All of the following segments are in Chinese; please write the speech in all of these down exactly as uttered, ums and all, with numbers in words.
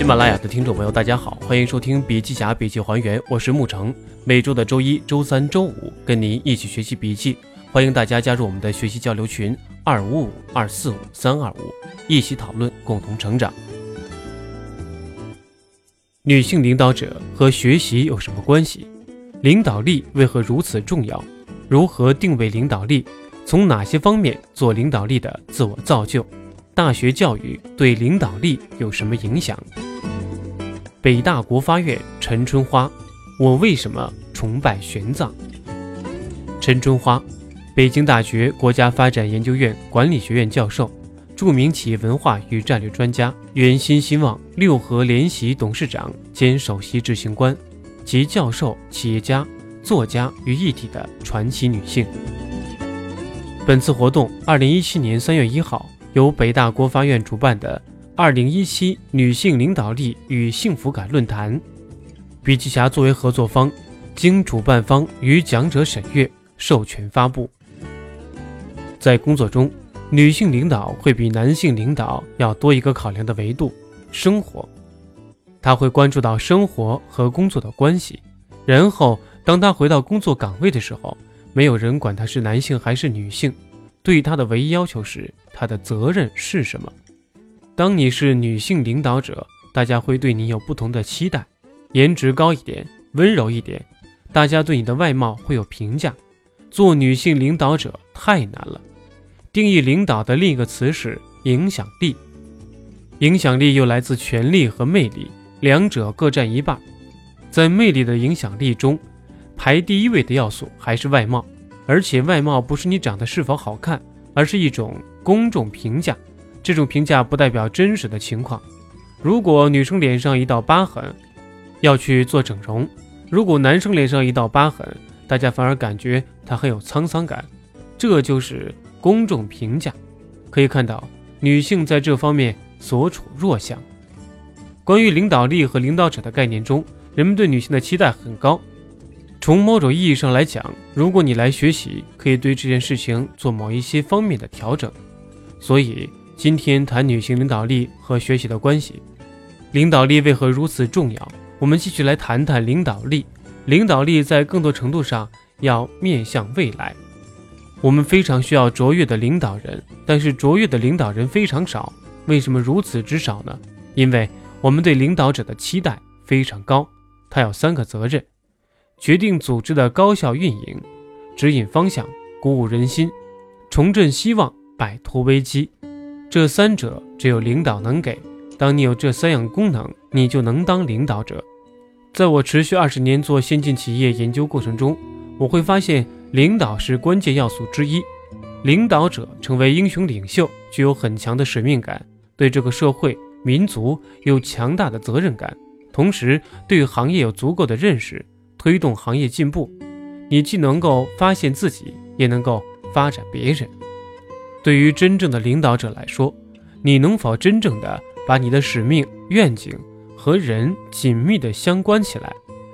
喜马拉雅的听众朋友大家好，欢迎收听笔记侠笔记还原，我是沐橙，每周的周一周三周五跟您一起学习笔记，欢迎大家加入我们的学习交流群二五五二四五三二五，一起讨论，共同成长。女性领导者和学习有什么关系？领导力为何如此重要？如何定位领导力？从哪些方面做领导力的自我造就？大学教育对领导力有什么影响？北大国发院陈春花，我为什么崇拜玄奘？陈春花，北京大学国家发展研究院管理学院教授，著名企业文化与战略专家，原新兴旺六合联席董事长兼首席执行官，集教授、企业家、作家于一体的传奇女性。本次活动二零一七年三月一号由北大国发院主办的二零一七女性领导力与幸福感论坛，笔记侠作为合作方，经主办方与讲者审阅，授权发布。在工作中，女性领导会比男性领导要多一个考量的维度，生活。她会关注到生活和工作的关系，然后当她回到工作岗位的时候，没有人管她是男性还是女性，对她的唯一要求是她的责任是什么。当你是女性领导者，大家会对你有不同的期待，颜值高一点，温柔一点，大家对你的外貌会有评价。做女性领导者太难了。定义领导的另一个词是影响力，影响力又来自权力和魅力，两者各占一半。在魅力的影响力中，排第一位的要素还是外貌，而且外貌不是你长得是否好看，而是一种公众评价，这种评价不代表真实的情况。如果女生脸上一道疤痕，要去做整容；如果男生脸上一道疤痕，大家反而感觉他很有沧桑感，这就是公众评价。可以看到女性在这方面所处弱项。关于领导力和领导者的概念中，人们对女性的期待很高。从某种意义上来讲，如果你来学习，可以对这件事情做某一些方面的调整。所以今天谈女性领导力和学习的关系。领导力为何如此重要？我们继续来谈谈领导力。领导力在更多程度上要面向未来。我们非常需要卓越的领导人，但是卓越的领导人非常少。为什么如此之少呢？因为我们对领导者的期待非常高，他有三个责任：决定组织的高效运营，指引方向，鼓舞人心，重振希望，摆脱危机。这三者只有领导能给。当你有这三样功能，你就能当领导者。在我持续二十年做先进企业研究过程中，我会发现领导是关键要素之一。领导者成为英雄领袖，具有很强的使命感，对这个社会、民族有强大的责任感，同时对行业有足够的认识，推动行业进步。你既能够发现自己，也能够发展别人。对于真正的领导者来说，你能否真正的把你的使命、愿景和人紧密的相关起来，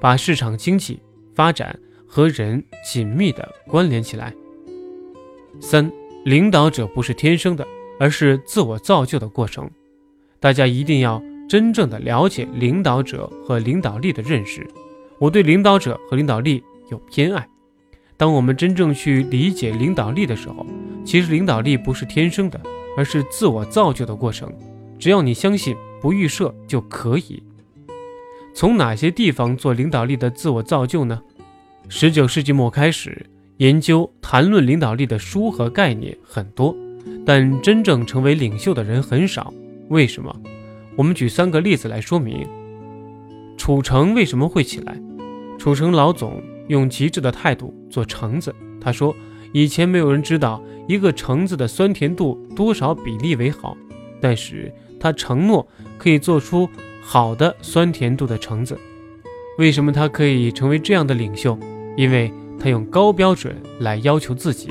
把市场经济发展和人紧密地关联起来。三，领导者不是天生的，而是自我造就的过程。大家一定要真正的了解领导者和领导力的认识。我对领导者和领导力有偏爱。当我们真正去理解领导力的时候，其实领导力不是天生的，而是自我造就的过程。只要你相信，不预设就可以。从哪些地方做领导力的自我造就呢？十九世纪末开始，研究谈论领导力的书和概念很多，但真正成为领袖的人很少。为什么？我们举三个例子来说明。楚成为什么会起来？楚成老总用极致的态度做橙子，他说以前没有人知道一个橙子的酸甜度多少比例为好，但是他承诺可以做出好的酸甜度的橙子。为什么他可以成为这样的领袖？因为他用高标准来要求自己。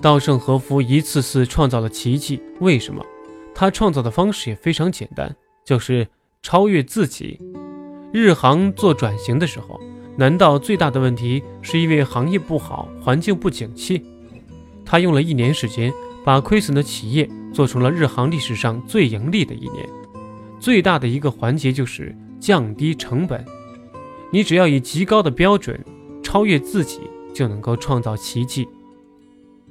稻盛和夫一次次创造了奇迹，为什么？他创造的方式也非常简单，就是超越自己。日航做转型的时候，难道最大的问题是因为行业不好，环境不景气？他用了一年时间，把亏损的企业做成了日航历史上最盈利的一年。最大的一个环节就是降低成本。你只要以极高的标准超越自己，就能够创造奇迹。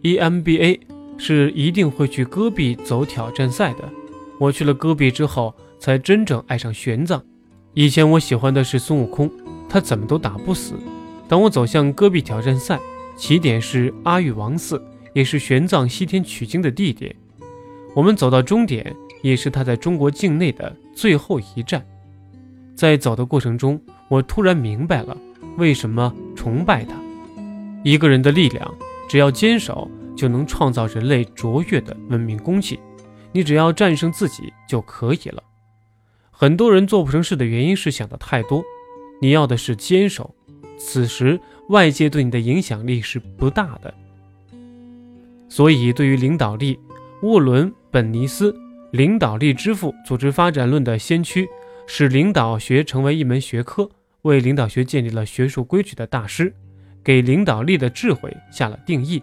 E M B A 是一定会去戈壁走挑战赛的。我去了戈壁之后才真正爱上玄奘。以前我喜欢的是孙悟空，他怎么都打不死。当我走向戈壁挑战赛，起点是阿育王寺，也是玄奘西天取经的地点。我们走到终点，也是他在中国境内的最后一站。在走的过程中，我突然明白了为什么崇拜他。一个人的力量，只要坚守，就能创造人类卓越的文明功绩。你只要战胜自己就可以了。很多人做不成事的原因是想的太多，你要的是坚守。此时外界对你的影响力是不大的。所以对于领导力，沃伦·本尼斯《领导力之父：组织发展论》的先驱，使领导学成为一门学科，为领导学建立了学术规矩的大师，给领导力的智慧下了定义。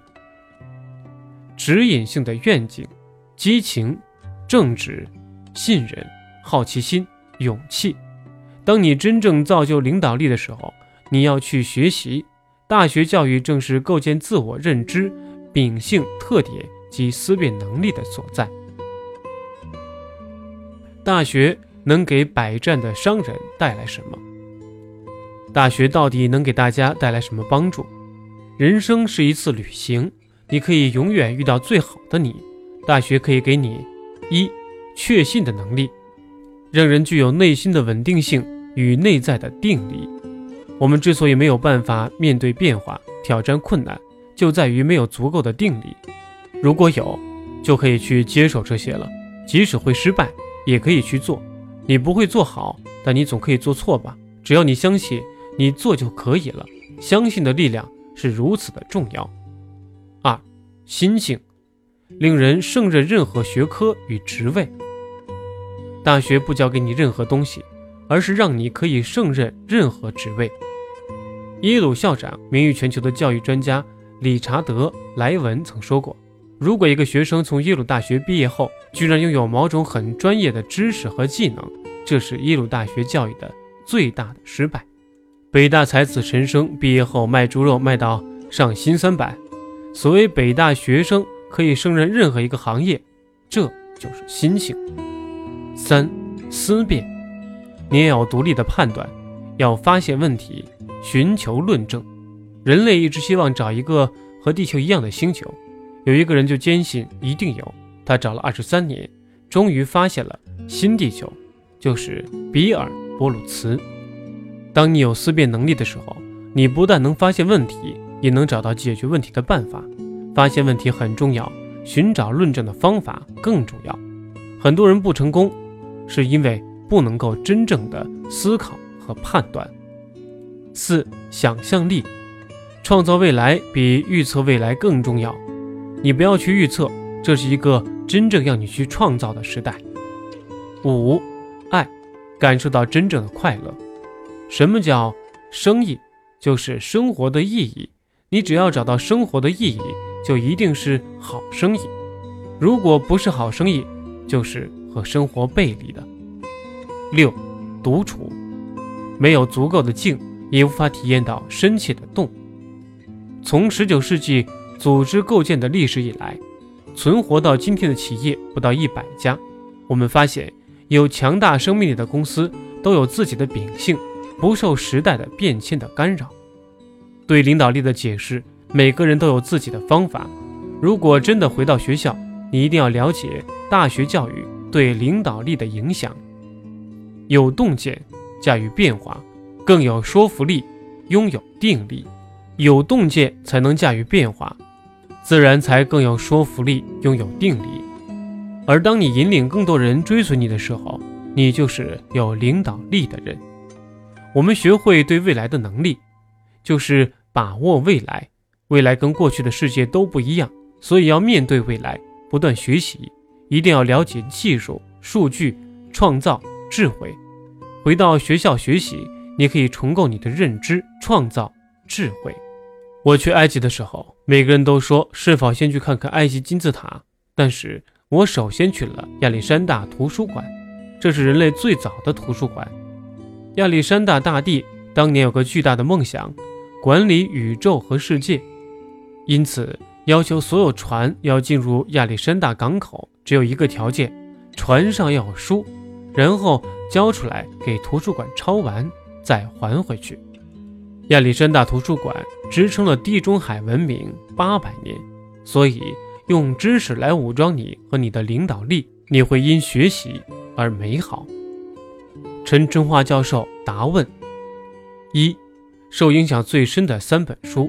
指引性的愿景、激情、正直、信任、好奇心、勇气。当你真正造就领导力的时候，你要去学习。大学教育正是构建自我认知、秉性、特点及思辨能力的所在。大学能给百战的商人带来什么？大学到底能给大家带来什么帮助？人生是一次旅行，你可以永远遇到最好的你。大学可以给你：一、确信的能力，让人具有内心的稳定性与内在的定力。我们之所以没有办法面对变化、挑战困难，就在于没有足够的定力。如果有，就可以去接受这些了，即使会失败，也可以去做。你不会做好，但你总可以做错吧？只要你相信，你做就可以了。相信的力量是如此的重要。二、心性，令人胜任任何学科与职位。大学不教给你任何东西，而是让你可以胜任任何职位。耶鲁校长、名誉全球的教育专家理查德·莱文曾说过，如果一个学生从耶鲁大学毕业后，居然拥有某种很专业的知识和技能，这是耶鲁大学教育的最大的失败。北大才子陈升毕业后卖猪肉卖到上新三板，所谓北大学生可以胜任任何一个行业，这就是心性。三、思辨，你也要独立的判断，要发现问题，寻求论证。人类一直希望找一个和地球一样的星球。有一个人就坚信一定有，他找了二十三年，终于发现了新地球，就是比尔·波鲁茨。当你有思辨能力的时候，你不但能发现问题，也能找到解决问题的办法。发现问题很重要，寻找论证的方法更重要。很多人不成功，是因为不能够真正的思考和判断。四、想象力，创造未来比预测未来更重要。你不要去预测，这是一个真正要你去创造的时代。五、爱，感受到真正的快乐。什么叫生意？就是生活的意义。你只要找到生活的意义，就一定是好生意。如果不是好生意，就是和生活背离的。六、独处，没有足够的静，也无法体验到深切的动。从十九世纪组织构建的历史以来，存活到今天的企业不到一百家。我们发现，有强大生命力的公司都有自己的秉性，不受时代的变迁的干扰。对领导力的解释，每个人都有自己的方法。如果真的回到学校，你一定要了解大学教育对领导力的影响。有洞见，驾驭变化，更有说服力，拥有定力。有洞见才能驾驭变化，自然才更有说服力，拥有定力。而当你引领更多人追随你的时候，你就是有领导力的人。我们学会对未来的能力，就是把握未来。未来跟过去的世界都不一样，所以要面对未来，不断学习，一定要了解技术、数据、创造、智慧。回到学校学习，你可以重构你的认知，创造智慧。我去埃及的时候，每个人都说是否先去看看埃及金字塔，但是我首先去了亚历山大图书馆。这是人类最早的图书馆。亚历山大大帝当年有个巨大的梦想，管理宇宙和世界，因此要求所有船要进入亚历山大港口，只有一个条件，船上要有书，然后交出来给图书馆抄完再还回去。亚历山大图书馆支撑了地中海文明八百年，所以用知识来武装你和你的领导力，你会因学习而美好。陈春华教授答问：一、受影响最深的三本书。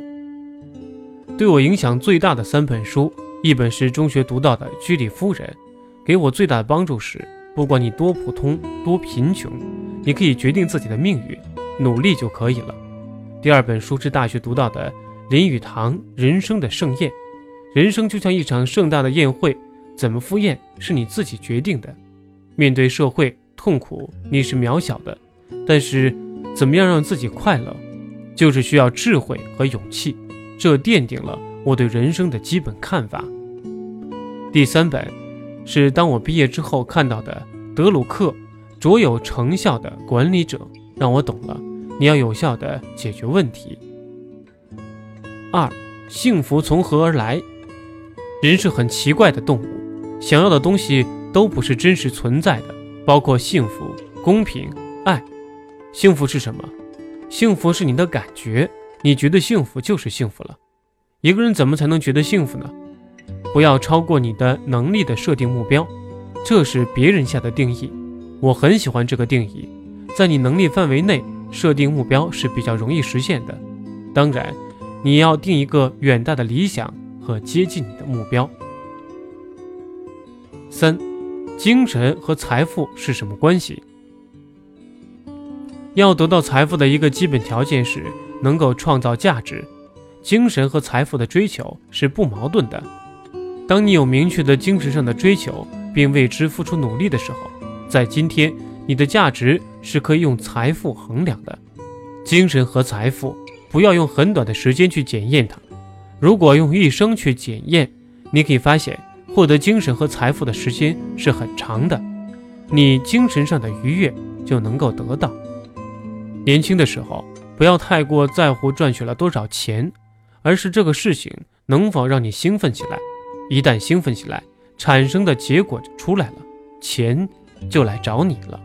对我影响最大的三本书，一本是中学读到的《居里夫人》，给我最大的帮助是，不管你多普通多贫穷，你可以决定自己的命运，努力就可以了。第二本书是大学读到的林语堂《人生的盛宴》，人生就像一场盛大的宴会，怎么赴宴是你自己决定的。面对社会痛苦，你是渺小的，但是怎么样让自己快乐，就是需要智慧和勇气，这奠定了我对人生的基本看法。第三本是当我毕业之后看到的德鲁克《卓有成效的管理者》，让我懂了你要有效地解决问题。二、幸福从何而来？人是很奇怪的动物，想要的东西都不是真实存在的，包括幸福、公平、爱。幸福是什么？幸福是你的感觉，你觉得幸福就是幸福了。一个人怎么才能觉得幸福呢？不要超过你的能力的设定目标，这是别人下的定义，我很喜欢这个定义。在你能力范围内设定目标是比较容易实现的，当然你要定一个远大的理想和接近你的目标。三、精神和财富是什么关系？要得到财富的一个基本条件是能够创造价值，精神和财富的追求是不矛盾的。当你有明确的精神上的追求，并为之付出努力的时候，在今天你的价值是可以用财富衡量的。精神和财富不要用很短的时间去检验它，如果用一生去检验，你可以发现获得精神和财富的时间是很长的，你精神上的愉悦就能够得到。年轻的时候不要太过在乎赚取了多少钱，而是这个事情能否让你兴奋起来，一旦兴奋起来，产生的结果就出来了，钱就来找你了。